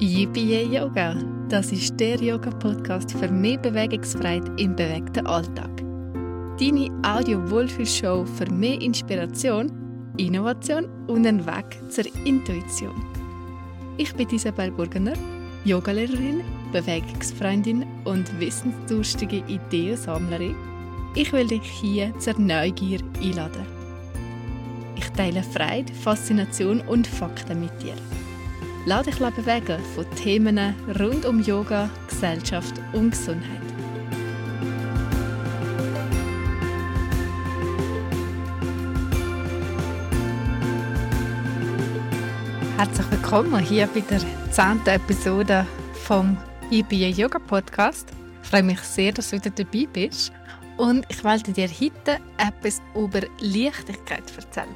Yippie-Yoga, das ist der Yoga-Podcast für mehr Bewegungsfreiheit im bewegten Alltag. Deine Audio-Wohlfühl-Show für mehr Inspiration, Innovation und einen Weg zur Intuition. Ich bin Isabel Burgener, Yogalehrerin, Bewegungsfreundin und wissensdurstige Ideensammlerin. Ich will dich hier zur Neugier einladen. Ich teile Freude, Faszination und Fakten mit dir. Lass dich bewegen von Themen rund um Yoga, Gesellschaft und Gesundheit. Herzlich willkommen hier bei der 10. Episode vom Yoga Podcast. Ich freue mich sehr, dass du wieder dabei bist. Und ich wollte dir heute etwas über Leichtigkeit erzählen.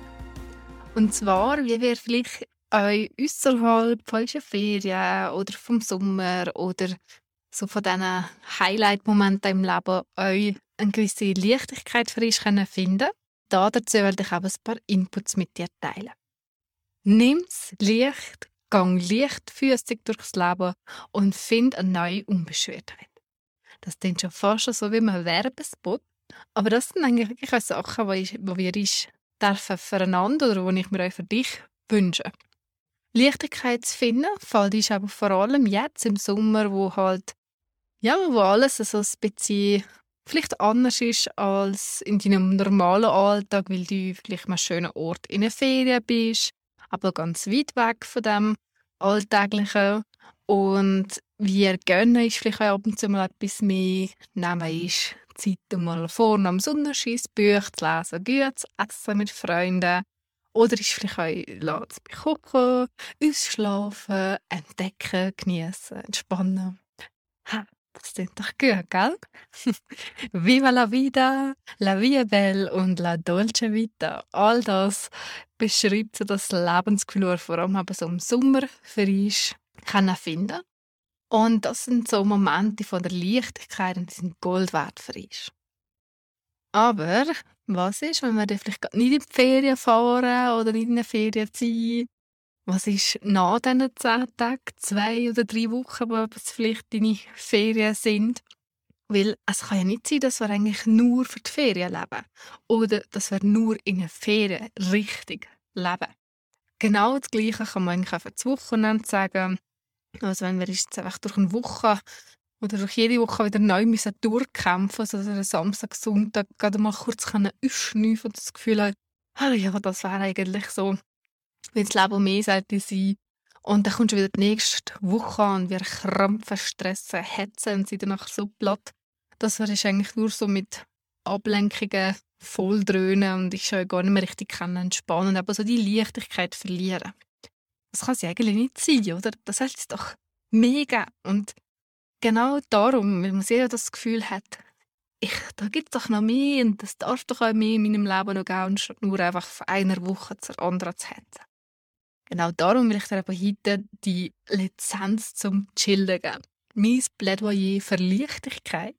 Und zwar, wie wir vielleicht ausserhalb von Ferien oder vom Sommer oder so von diesen Highlight-Momenten im Leben euch eine gewisse Leichtigkeit für euch finden können. Dazu werde ich auch ein paar Inputs mit dir teilen. Nimm's leicht, gang leichtfüßig durchs Leben und find eine neue Unbeschwertheit. Das klingt schon fast so wie ein Werbespot, aber das sind eigentlich wirklich Sachen, die wir uns füreinander oder die ich mir auch für dich wünsche. Leichtigkeit zu finden, fällt uns aber vor allem jetzt im Sommer, wo alles so ein bisschen vielleicht anders ist als in deinem normalen Alltag, weil du vielleicht mal einen schönen Ort in der Ferien bist, aber ganz weit weg von dem Alltäglichen. Und wir gönnen uns vielleicht auch ab und zu mal etwas mehr, nehmen uns Zeit, mal vorne am Sonnenschein Bücher zu lesen, gut zu essen mit Freunden. Oder ist vielleicht auch zu kochen, ausschlafen, entdecken, genießen, entspannen. Ha, das klingt doch gut, gell? Viva la vida, la via bella und la dolce vita. All das beschreibt so das Lebensgefühl, vor allem aber so im Sommer für uns finden. Und das sind so Momente von der Leichtigkeit und die sind Gold wert für uns. Aber was ist, wenn wir vielleicht nicht in die Ferien fahren oder nicht in der Ferienzeit? Was ist nach diesen 10 Tagen, 2 oder 3 Wochen, wo es vielleicht deine Ferien sind? Weil es kann ja nicht sein, dass wir eigentlich nur für die Ferien leben oder dass wir nur in den Ferien richtig leben. Genau das Gleiche kann man eigentlich auch für das Wochenende sagen. Also wenn wir jetzt einfach durch eine Woche oder durch jede Woche wieder neu müssen durchkämpfen, sodass wir Samstag, Sonntag gerade mal kurz ausschnüffeln und das Gefühl haben, das wäre eigentlich so, wenn das Leben mehr sollte sein. Und dann kommst du wieder die nächste Woche und wir krampfen, stressen, hetzen und sind danach so platt. Das ist eigentlich nur so mit Ablenkungen voll dröhnen und ich schon gar nicht mehr richtig entspannen, aber so die Leichtigkeit verlieren. Das kann es eigentlich nicht sein, oder? Das heißt es doch mega. Und genau darum, weil man sehr das Gefühl hat, da gibt es doch noch mehr und das darf doch auch mehr in meinem Leben noch gehen, anstatt nur einfach von einer Woche zur anderen zu hetzen. Genau darum will ich dir aber heute die Lizenz zum Chillen geben. Mein Plädoyer für Leichtigkeit,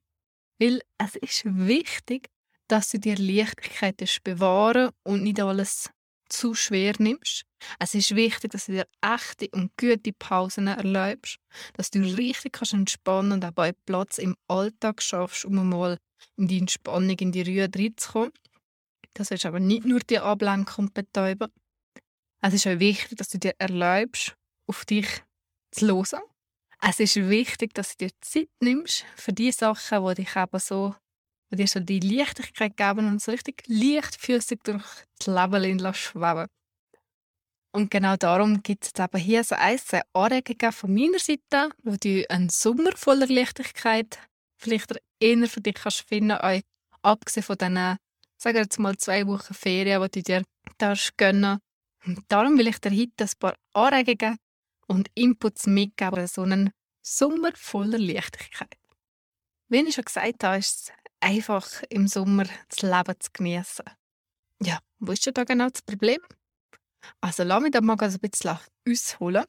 weil es ist wichtig, dass du dir Leichtigkeit bewahren und nicht alles zu schwer nimmst. Es ist wichtig, dass du dir echte und gute Pausen erlaubst, dass du richtig entspannen und dabei Platz im Alltag schaffst, um einmal in die Entspannung, in die Ruhe reinzukommen. Das ist aber nicht nur die Ablenkung betäuben. Es ist auch wichtig, dass du dir erlaubst, auf dich zu hören. Es ist wichtig, dass du dir Zeit nimmst für die Sachen, die dich eben so dir so die Leichtigkeit geben und so richtig leichtfüßig durch das Leben schweben. Und genau darum gibt es aber hier so eine Anregung von meiner Seite, wo du einen Sommer voller Leichtigkeit vielleicht eher für dich kannst finden, auch abgesehen von diesen, sagen wir jetzt mal, 2 Wochen Ferien, die du dir darfst gönnen. Und darum will ich dir heute ein paar Anregungen und Inputs mitgeben, so einen Sommer voller Leichtigkeit. Wie ich schon gesagt habe, ist es einfach im Sommer das Leben zu genießen. Ja, wo ist denn da genau das Problem? Also lass mich da mal ein bisschen ausholen.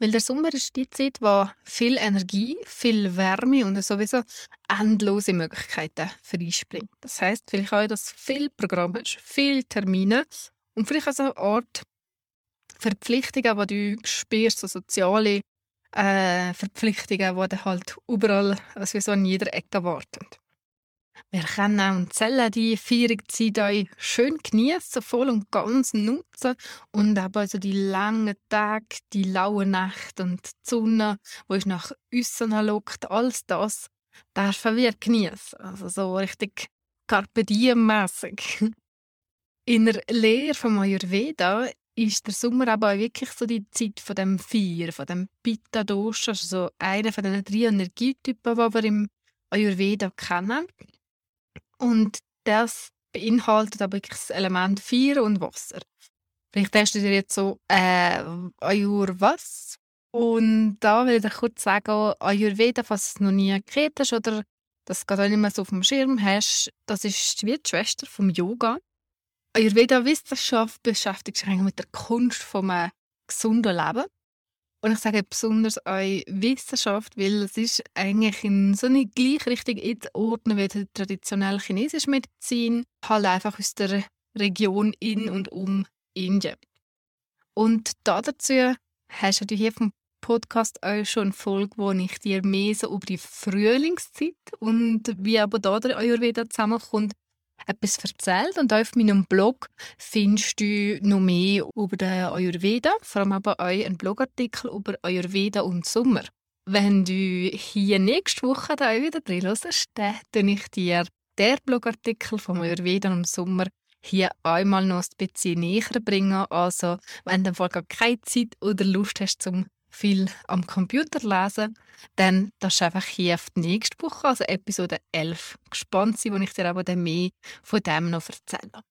Weil der Sommer ist die Zeit, wo viel Energie, viel Wärme und sowieso endlose Möglichkeiten für uns bringt. Das heisst vielleicht auch, dass viel Programm ist, viele Termine und vielleicht auch so eine Art Verpflichtungen, die du spürst, so soziale Verpflichtungen, die dann halt überall, also so an jeder Ecke warten. Wir können auch in Zellen die Feierungszeit schön genießen, voll und ganz nutzen und aber also die langen Tage, die lauen Nächte und die Sonne, die uns nach aussen lockt, alles das dürfen wir genießen. Also so richtig Carpe Diem-mässig. In der Lehre von Ayurveda ist der Sommer aber auch wirklich so die Zeit von dem Feier, von dem Pitta-Dosha, also einer von den 3 Energietypen, die wir im Ayurveda kennen. Und das beinhaltet aber das Element Feuer und Wasser. Vielleicht hast du dir jetzt so Ayur was. Und da will ich dir kurz sagen, Ayurveda, falls du es noch nie gehört hast oder das gerade nicht mehr so auf dem Schirm hast, das ist wie die Schwester vom Yoga. Ayurveda-Wissenschaft beschäftigt sich eigentlich mit der Kunst vom gesunden Leben. Und ich sage besonders eure Wissenschaft, weil es ist eigentlich in so eine gleiche Richtung einzuordnen wie die traditionelle chinesische Medizin, halt einfach aus der Region in und um Indien. Und dazu hast du hier vom Podcast auch schon eine Folge, wo ich dir mehr so über die Frühlingszeit und wie aber da der Ayurveda zusammenkommt, etwas erzählt. Und auf meinem Blog findest du noch mehr über den Ayurveda, vor allem aber auch einen Blogartikel über Ayurveda und Sommer. Wenn du hier nächste Woche da auch wieder reinhörst, dann tue ich dir den Blogartikel vom Ayurveda und Sommer hier einmal noch ein bisschen näher bringen. Also, wenn du vorher keine Zeit oder Lust hast, zum viel am Computer lesen, dann darfst du einfach hier auf die nächste Woche, also Episode 11, gespannt sein, wo ich dir aber dann mehr von dem noch erzähle.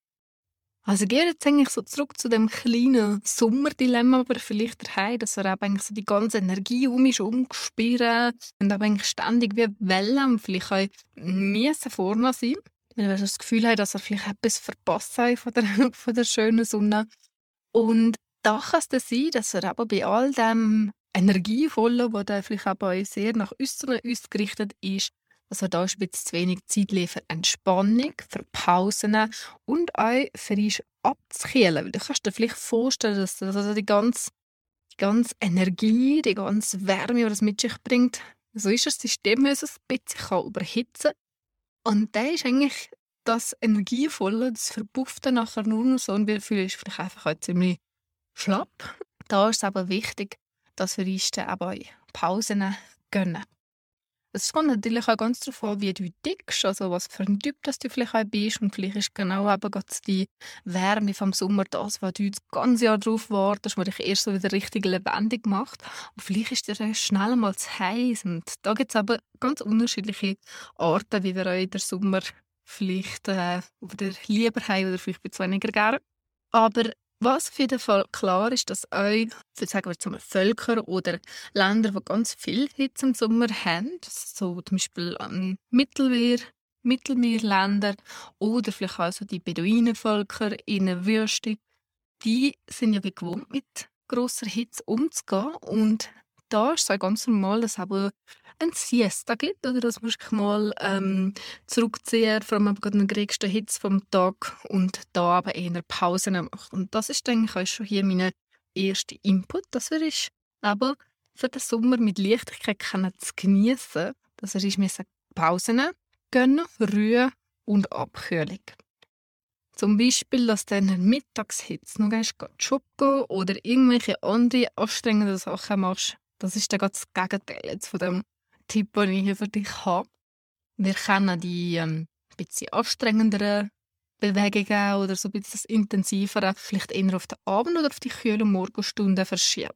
Also gehen wir jetzt eigentlich so zurück zu dem kleinen Sommerdilemma, aber vielleicht daheim, dass wir eigentlich so die ganze Energie ist, umgespüren und eigentlich ständig wie Wellen und vielleicht auch müssen vorne sein, weil wir das Gefühl haben, dass wir vielleicht etwas verpasst haben von der schönen Sonne. Und da kann es dann sein, dass wir aber bei all dem Energievollen, das vielleicht auch bei uns sehr nach außen ausgerichtet ist, dass wir da ein bisschen zu wenig Zeit liefern für Entspannung, für Pausen und auch für uns abzukühlen. Du kannst dir vielleicht vorstellen, dass also die ganze Energie, die ganze Wärme, die das mit sich bringt, so ist das System, das es ein bisschen überhitzen kann. Und da ist eigentlich das Energievolle, das verpufft dann nachher nur noch so und wir fühlen uns vielleicht einfach auch ziemlich schlapp. Da ist es aber wichtig, dass wir uns dann auch Pausen gönnen. Es kommt natürlich auch ganz darauf an, wie du tickst, also was für ein Typ das du vielleicht auch bist. Und vielleicht ist genau eben die Wärme vom Sommer das, was du das ganze Jahr darauf wartest, was dich erst so wieder richtig lebendig macht. Und vielleicht ist dir dann schnell mal zu heiß. Und da gibt es aber ganz unterschiedliche Arten, wie wir auch in der Sommer vielleicht oder lieber haben oder vielleicht ein bisschen weniger gerne. Aber was auf jeden Fall klar ist, dass auch, sagen wir zum Völker oder Länder, die ganz viel Hitze im Sommer haben, so zum Beispiel Mittelmeerländer oder vielleicht auch so die Beduinenvölker in der Wüste, die sind ja gewohnt, mit grosser Hitze umzugehen. Und da ist es auch ganz normal, dass es aber eine Siesta gibt oder dass man sich mal zurückziehen, vor allem gerade in der größten Hitze vom Tag und da aber eher Pausen macht. Und das ist eigentlich auch schon hier mein erster Input, dass wir uns aber für den Sommer mit Leichtigkeit zu genießen, dass wir uns Pausen gönnen, Ruhe und Abkühlung. Zum Beispiel, dass du in der Mittagshitze noch shoppen oder irgendwelche andere anstrengenden Sachen machst. Das ist dann das Gegenteil jetzt von dem Tipp, den ich hier für dich habe. Wir kennen die bisschen anstrengenderen Bewegungen oder so ein bisschen das intensivere vielleicht eher auf den Abend oder auf die kühlen Morgenstunden verschieben.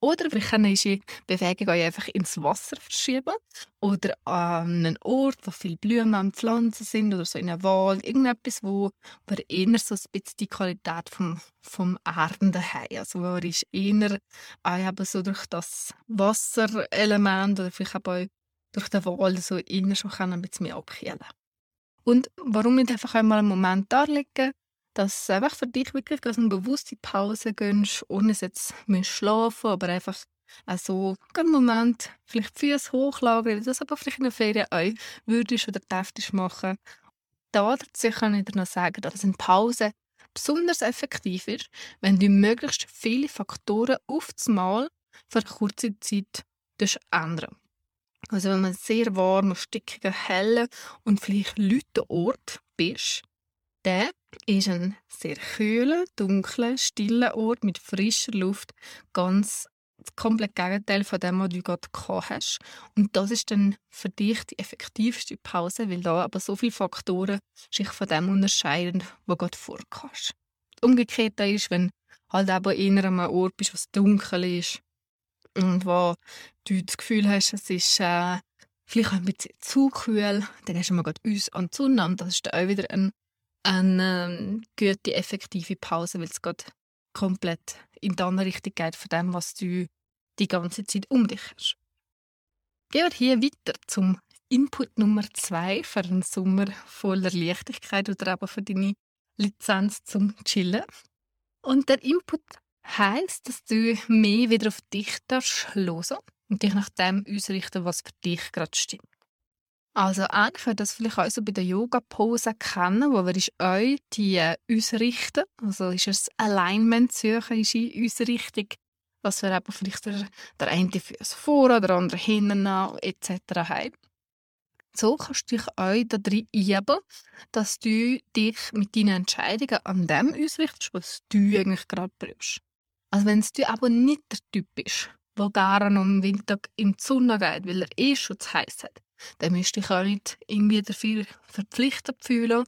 Oder wir können unsere Bewegung einfach ins Wasser verschieben oder an einen Ort, wo viele Blumen und Pflanzen sind oder so in einem Wald, irgendetwas, wo wir eher so ein bisschen die Qualität vom Erdenden haben. Also wo wir eher auch so durch das Wasserelement oder vielleicht auch durch den Wald so eher schon ein bisschen mehr abkühlen. Und warum nicht einfach einmal einen Moment darlegen, dass du einfach für dich wirklich eine bewusste Pause gönnst, ohne es jetzt schlafen, aber einfach so einen Moment, vielleicht die Füße hochlagern, das aber vielleicht in der Ferien auch würdest oder darfst machen. Dazu kann ich dir noch sagen, dass eine Pause besonders effektiv ist, wenn du möglichst viele Faktoren auf einmal für eine kurze Zeit das ändern. Also wenn man sehr warm, stickiger, heller und vielleicht lüter Ort bist, der ist ein sehr kühler, dunkler, stiller Ort mit frischer Luft, ganz das komplette Gegenteil von dem, was du gerade gehabt hast. Und das ist dann für dich die effektivste Pause, weil da aber so viele Faktoren sich von dem unterscheiden, was du gerade vorhast. Umgekehrt ist, wenn halt aber in einem Ort bist, was dunkel ist und wo du das Gefühl hast, es ist vielleicht ein bisschen zu kühl, dann hast du mal gerade uns an die Sonne und das ist dann auch wieder eine gute, effektive Pause, weil es gerade komplett in die andere Richtung geht von dem, was du die ganze Zeit um dich hast. Gehen wir hier weiter zum Input Nummer 2 für einen Sommer voller Leichtigkeit oder aber für deine Lizenz zum Chillen. Und der Input heisst, dass du mehr wieder auf dich hören und dich nach dem ausrichten, was für dich gerade stimmt. Also einfach, dass vielleicht auch so bei der Yoga-Pose kennen, wo wir euch die ausrichten. Also ist es Alignment suchen, ist die Ausrichtung, was wir eben vielleicht der eine Fuß vor oder der andere hinten etc. haben. So kannst du dich auch darin üben, dass du dich mit deinen Entscheidungen an dem ausrichtest, was du eigentlich gerade brauchst. Also wenn du aber nicht der Typ bist, der gerne am Windtag in die Sonne geht, weil er schon zu heiß hat, dann müsst dich auch nicht irgendwie dafür verpflichtet fühlen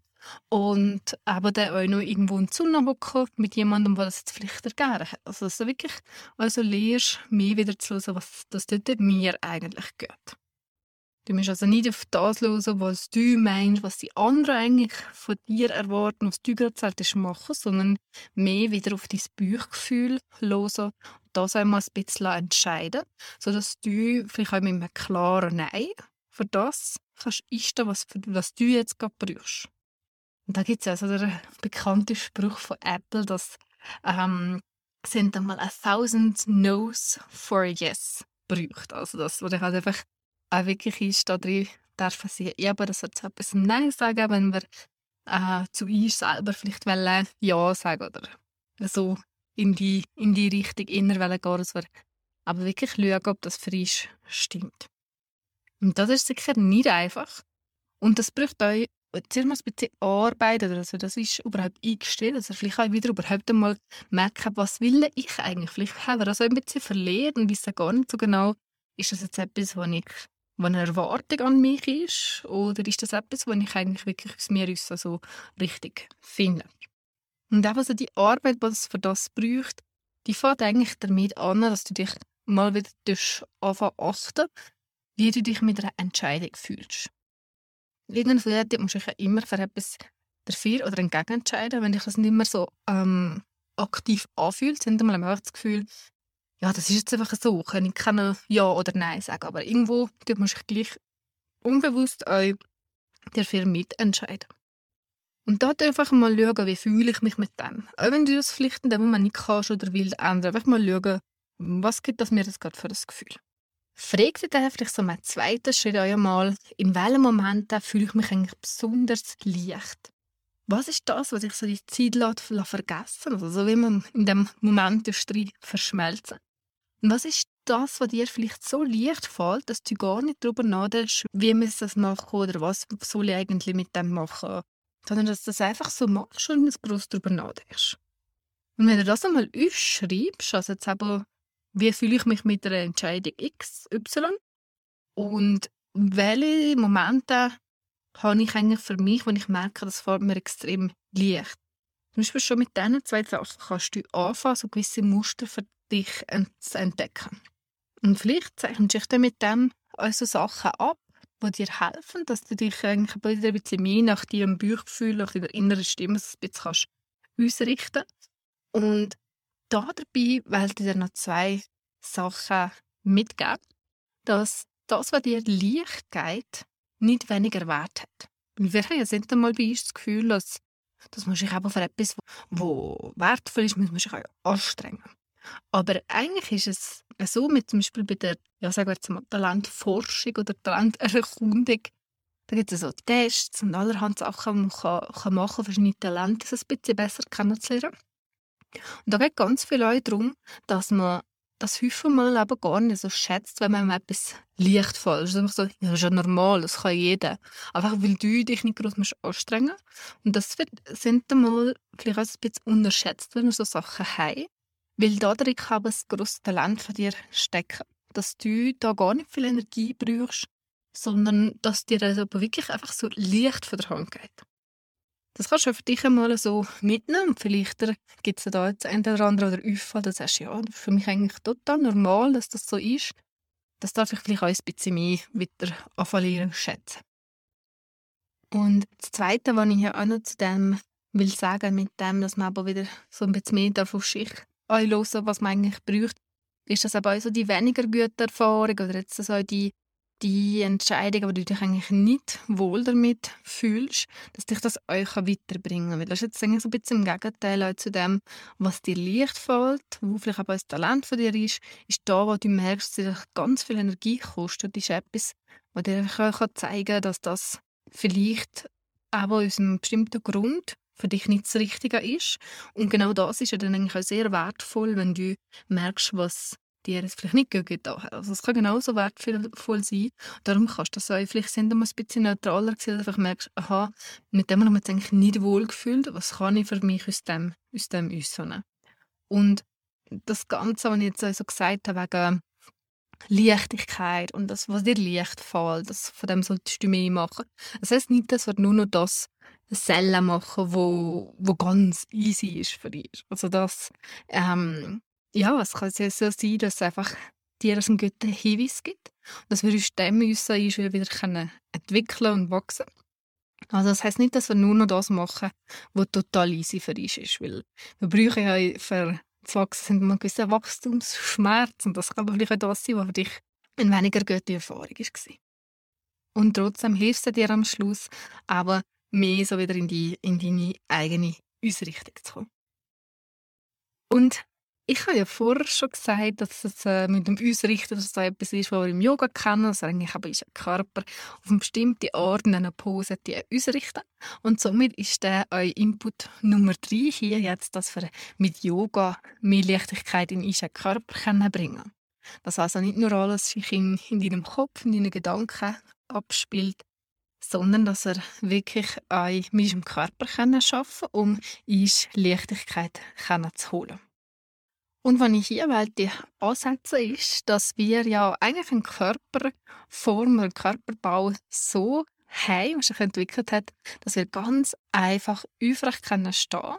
und eben dann auch noch irgendwo in die Sonne hocken mit jemandem, der das jetzt vielleicht ergeben hat. Also dass du wirklich lernst, mehr wieder zu hören, was das dort mir eigentlich geht. Du musst also nicht auf das hören, was du meinst, was die anderen eigentlich von dir erwarten, was du gerade solltest machen, sondern mehr wieder auf dein Bauchgefühl hören und das einmal ein bisschen entscheiden, sodass du vielleicht auch mit einem klaren Nein für das kannst einstehen, was du jetzt gerade brauchst. Und da gibt es ja also den bekannten Spruch von Apple, dass sind dann mal 1,000 No's for a Yes braucht. Also das, wo ich halt einfach auch wirklich ist, da drin dürfen sie eben, dass wir jetzt etwas Nein sagen, wenn wir zu uns selber vielleicht wollen, Ja sagen oder so in die Richtung inner wollen gehen, dass wir aber wirklich schauen, ob das für uns stimmt. Und das ist sicher nicht einfach. Und das braucht euch zuerst mal ein bisschen Arbeit, oder also das ist überhaupt eingestellt, dass ihr vielleicht auch wieder überhaupt einmal merkt, was will ich eigentlich. Vielleicht haben wir das auch ein bisschen verliert und wissen gar nicht so genau, ist das jetzt etwas, was eine Erwartung an mich ist, oder ist das etwas, was ich eigentlich wirklich aus mir heraus so richtig finde. Und eben also die Arbeit, die es für das braucht, die fängt eigentlich damit an, dass du dich mal wieder anfangen achten, wie du dich mit einer Entscheidung fühlst. Irgendwie musst du dich ja immer für etwas dafür oder entgegen entscheiden. Wenn dich das nicht mehr so aktiv anfühlt, sind dann mal das Gefühl, ja, das ist jetzt einfach so, ich kann Ja oder Nein sagen. Aber irgendwo musst du dich gleich unbewusst auch dafür mitentscheiden. Und da einfach mal schauen, wie fühle ich mich mit dem. Auch wenn du das vielleicht in dem Moment nicht kannst oder willst ändern, einfach mal schauen, was gibt das mir das gerade für ein Gefühl. Frag dich dann vielleicht so einen zweiten Schritt einmal, in welchen Momenten fühle ich mich eigentlich besonders leicht? Was ist das, was ich so die Zeit vergessen lasse? Also, wie man in dem Moment verschmelzen. Und was ist das, was dir vielleicht so leicht fällt, dass du gar nicht darüber nachdenkst, wie wir das machen oder was soll ich eigentlich mit dem machen? Sondern, dass du das einfach so machst und nicht groß darüber nachdenkst. Und wenn du das einmal aufschreibst, also jetzt aber wie fühle ich mich mit einer Entscheidung X, Y? Und welche Momente habe ich eigentlich für mich, wenn ich merke, das fällt mir extrem leicht? Zum Beispiel schon mit diesen zwei Sachen kannst du anfangen, so gewisse Muster für dich zu entdecken. Und vielleicht zeichnest du dich dann mit dem also Sachen ab, die dir helfen, dass du dich eigentlich ein bisschen mehr nach deinem Bauchgefühl, nach deiner inneren Stimme ein bisschen ausrichten kannst. Und dabei wollte ich dir noch zwei Sachen mitgeben, dass das, was dir leicht geht, nicht weniger Wert hat. Wir haben ja sind einmal bei uns das Gefühl, dass man sich eben für etwas, was wertvoll ist, muss man sich auch anstrengen. Aber eigentlich ist es so, mit zum Beispiel bei der Talentforschung oder Talenterkundung, da gibt es so Tests und allerhand Sachen, die man kann machen kann, verschiedene Talente ein bisschen besser kennenzulernen. Und da geht ganz viel auch darum, dass man das häufig mal eben gar nicht so schätzt, wenn man etwas leicht fällt. Das ist einfach so, das ist ja normal, das kann jeder. Einfach weil du dich nicht groß anstrengen musst. Und das sind dann mal vielleicht auch ein bisschen unterschätzt, wenn wir so Sachen haben. Weil da drin kann ein grosses Talent von dir stecken. Dass du da gar nicht viel Energie brauchst, sondern dass dir das aber wirklich einfach so leicht von der Hand geht. Das kannst du für dich einmal so mitnehmen. Vielleicht gibt es da jetzt ein oder andere oder Einfall, dass du sagst, ja, das ist für mich eigentlich total normal, dass das so ist. Das darf ich vielleicht auch ein bisschen mehr wieder anfangen zu schätzen. Und das Zweite, was ich ja auch noch zu dem will sagen, mit dem, dass man aber wieder so ein bisschen mehr davon schicht anhören, was man eigentlich braucht, ist das aber auch so die weniger gute Erfahrung oder jetzt so die Entscheidung, aber du dich eigentlich nicht wohl damit fühlst, dass dich das euch weiterbringen kann. Weil das ist jetzt so ein bisschen im Gegenteil auch zu dem, was dir leicht fällt, wo vielleicht aber ein Talent von dir ist da, wo du merkst, dass dir ganz viel Energie kostet. Das ist etwas, was dir auch zeigen kann, dass das vielleicht aber aus einem bestimmten Grund für dich nicht das Richtige ist. Und genau das ist ja dann eigentlich auch sehr wertvoll, wenn du merkst, was dir es vielleicht nicht geht. Also es kann genauso wertvoll sein. Darum kannst du das auch vielleicht sind wir ein bisschen neutraler gewesen, dass du merkst, aha, mit dem haben wir uns eigentlich nicht wohl gefühlt. Was kann ich für mich aus dem äußern? Und das Ganze, was ich jetzt also gesagt habe, wegen Leichtigkeit und das, was dir leicht fällt, das, von dem solltest du mehr machen. Das heisst nicht, dass wir nur noch das Selle machen, wo ganz easy ist für dich. Also das, ja, es kann ja so sein, dass es einfach dir einen guten Hinweis gibt, dass wir uns dem wieder entwickeln und wachsen können. Also das heisst nicht, dass wir nur noch das machen, was total easy für dich ist, weil wir brauchen ja für das Wachsen einen gewissen Wachstumsschmerz und das kann vielleicht auch das sein, was für dich eine weniger gute Erfahrung war. Und trotzdem hilft es dir am Schluss, aber mehr so wieder in deine eigene Ausrichtung zu kommen. Und ich habe ja vorher schon gesagt, dass es mit dem Ausrichten so etwas ist, was wir im Yoga kennen. Also eigentlich ist der Körper auf eine bestimmte Art in einer Pose die ausrichten. Und somit ist der Input Nummer 3 hier jetzt, dass wir mit Yoga mehr Leichtigkeit in unseren Körper bringen. Dass also nicht nur alles sich in deinem Kopf, in deinen Gedanken abspielt, sondern dass er wirklich auch mit unserem Körper arbeiten kann, um uns Leichtigkeit zu holen. Und was ich hier ansetze, ist, dass wir ja eigentlich eine Körperform, einen Körperbau so haben, was sich entwickelt hat, dass wir ganz einfach aufrecht stehen können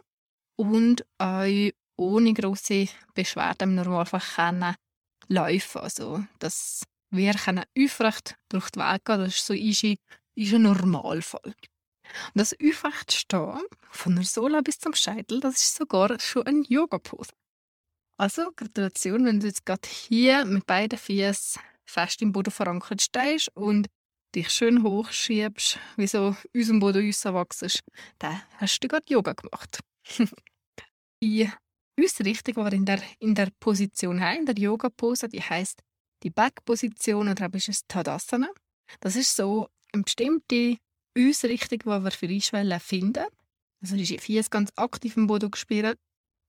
und auch ohne grosse Beschwerden im Normalfall laufen können. Also, dass wir aufrecht durch die Welt gehen können, das ist so ist ein Normalfall. Das Aufrechtstehen von der Sohle bis zum Scheitel, das ist sogar schon eine Yoga-Pose. Also Gratulation, wenn du jetzt gerade hier mit beiden Füßen fest im Boden verankert stehst und dich schön hochschiebst, wie so aus dem Boden rauswachst, dann hast du gerade Yoga gemacht. Die Ausrichtung, die wir in der Position haben, in der Yoga-Pose, die heisst die Back-Position oder ist es Tadasana. Das ist so eine bestimmte Ausrichtung, die wir für uns finden. Also ist die Füße ganz aktiv im Boden gespielt,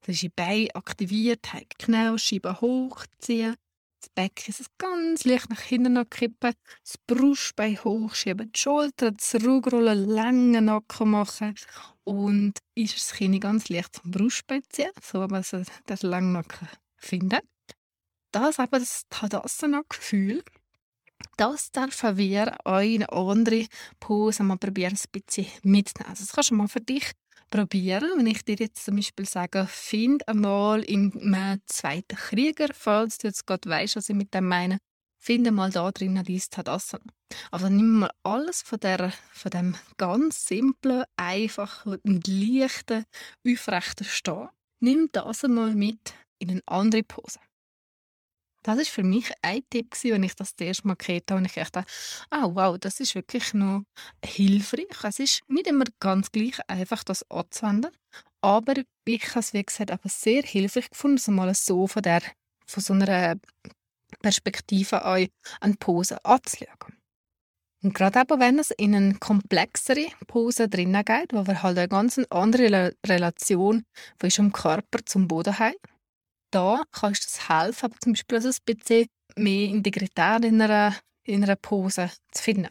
das ist die Beine aktiviert, die Knie, Scheiben hochziehen, das Becken ist ganz leicht nach hinten kippen, das Brustbein hochschieben, die Schultern zurückrollen, langen Nacken machen und ist das Kinn ganz leicht zum Brustbein ziehen, so man den langen Nacken finden. Das eben das Tadasana-Gefühl, das dürfen wir auch in eine andere Pose mal probieren, ein bisschen mitzunehmen. Also das kannst du mal für dich probieren. Wenn ich dir jetzt zum Beispiel sage, finde einmal im zweiten Krieger, falls du jetzt gerade weißt, was ich mit dem meine, finde mal da drinnen dein Tadasana. Also nimm mal alles von dem ganz simplen, einfachen und leichten, aufrechten Stehen. Nimm das einmal mit in eine andere Pose. Das war für mich ein Tipp, wenn ich das zuerst mal gehört habe. Und ich dachte, wow, das ist wirklich noch hilfreich. Es ist nicht immer ganz gleich einfach, das anzuwenden. Aber ich habe es, wie gesagt, aber sehr hilfreich gefunden, dass man mal so von so einer Perspektive eine Pose anzuschauen. Und gerade eben, wenn es in eine komplexere Pose drin geht, wo wir halt eine ganz andere Relation von unserem Körper zum Boden haben, da kannst du das helfen, aber zum Beispiel also ein bisschen mehr Integrität in einer Pose zu finden.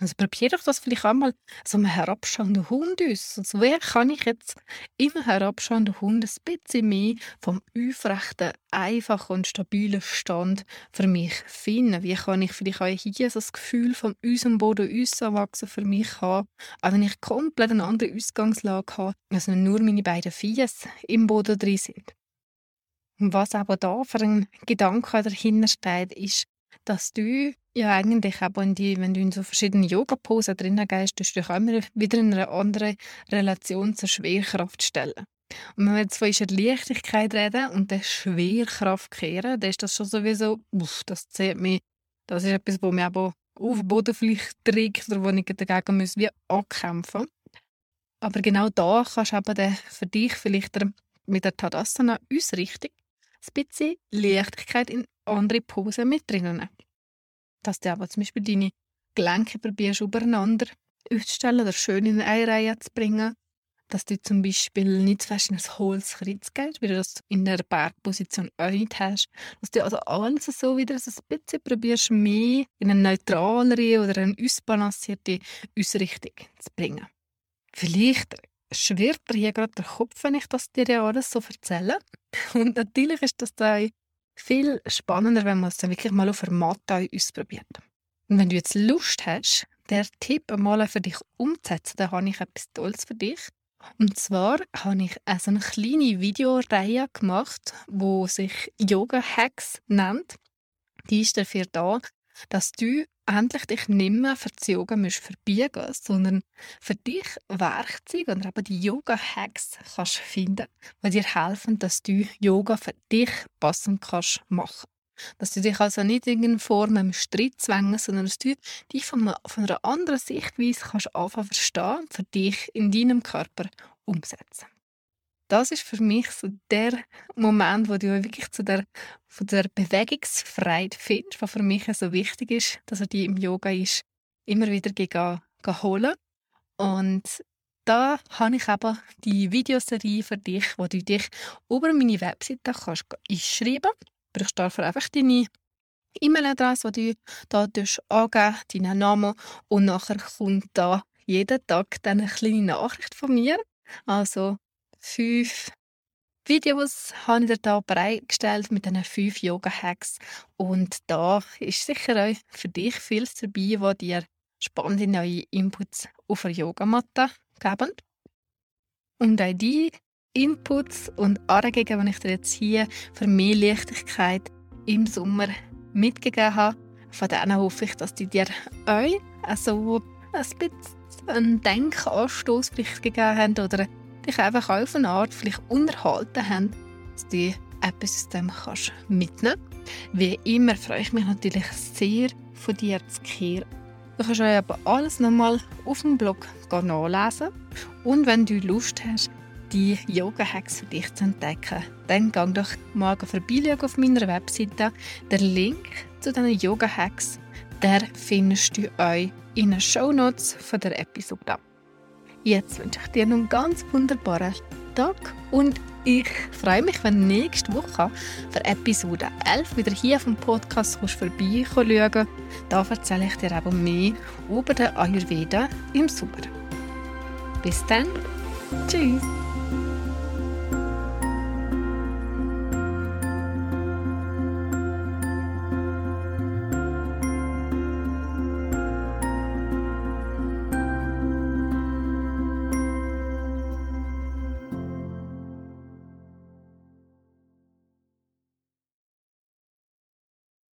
Also probiere doch das vielleicht einmal so einen herabschauenden Hund aus. Also wer kann ich jetzt im herabschauenden Hund ein bisschen mehr vom aufrechten, einfachen und stabilen Stand für mich finden? Wie kann ich vielleicht auch hier so das Gefühl vom unserem Boden auswachsen für mich haben, auch wenn ich komplett eine andere Ausgangslage habe, als wenn nur meine beiden Fies im Boden drin sind? Und was aber da für ein Gedanke dahinter steht, ist, dass du ja eigentlich auch, wenn du in so verschiedenen Yoga-Posen drinnen gehst, tust du dich auch immer wieder in eine andere Relation zur Schwerkraft stellen. Und wenn wir jetzt von unserer Leichtigkeit reden und der Schwerkraft kehren, dann ist das schon sowieso, das zieht mich, das ist etwas, das mich aber auf den Boden vielleicht trägt oder wo ich dagegen muss, wie ankämpfen. Aber genau da kannst du eben für dich vielleicht mit der Tadasana Ausrichtung ein bisschen Leichtigkeit in andere Posen mit drinnen. Dass du aber zum Beispiel deine Gelenke probierst, übereinander aufzustellen oder schön in eine Reihe zu bringen. Dass du zum Beispiel nicht zu fest in ein hohles Kreuz gehst, weil du das in der Bergposition auch nicht hast. Dass du also alles so wieder so ein bisschen probierst, mehr in eine neutralere oder eine ausbalancierte Ausrichtung zu bringen. Vielleicht schwirrt dir hier gerade der Kopf, wenn ich das dir alles so erzähle. Und natürlich ist das dann viel spannender, wenn man es dann wirklich mal auf der Matte ausprobiert. Und wenn du jetzt Lust hast, den Tipp mal für dich umzusetzen, dann habe ich etwas Tolles für dich. Und zwar habe ich also eine kleine Videoreihe gemacht, die sich Yoga-Hacks nennt. Die ist dafür da, dass du endlich dich nicht mehr für das Yoga verbiegen musst, sondern für dich Werkzeuge oder eben die Yoga-Hacks kannst finden, die dir helfen, dass du Yoga für dich passend kannst machen. Dass du dich also nicht in Form einem Streit zwängen, sondern dass du dich von einer anderen Sichtweise kannst anfangen verstehen und für dich in deinem Körper umsetzen. Das ist für mich so der Moment, wo du wirklich von der Bewegungsfreiheit findest, was für mich so also wichtig ist, dass er die im Yoga ist, immer wieder holen. Und da habe ich eben die Videoserie für dich, wo du dich über meine Webseite kannst einschreiben kannst. Du brauchst dafür einfach deine E-Mail-Adresse, die du hier angibst, deinen Namen, und nachher kommt da jeden Tag eine kleine Nachricht von mir. Also 5 Videos habe ich dir hier bereitgestellt mit diesen 5 Yoga-Hacks. Und da ist sicher auch für dich vieles dabei, was dir spannende neue Inputs auf der Yogamatte geben. Und auch die Inputs und Anregungen, die ich dir jetzt hier für mehr Leichtigkeit im Sommer mitgegeben habe, von denen hoffe ich, dass die dir auch also ein bisschen einen Denkanstoss vielleicht gegeben haben oder dich einfach auf eine Art vielleicht unterhalten haben, dass du etwas aus dem kannst mitnehmen. Wie immer freue ich mich natürlich sehr, von dir zu hören. Du kannst euch aber alles nochmal auf dem Blog nachlesen. Und wenn du Lust hast, die Yoga-Hacks für dich zu entdecken, dann geh doch morgen vorbei auf meiner Webseite. Den Link zu diesen Yoga-Hacks, den findest du euch in den Shownotes von der Episode. Jetzt wünsche ich dir noch einen ganz wunderbaren Tag und ich freue mich, wenn du nächste Woche für Episode 11 wieder hier vom Podcast vorbeischauen. Da erzähle ich dir eben mehr über den Ayurveda im Sommer. Bis dann, tschüss!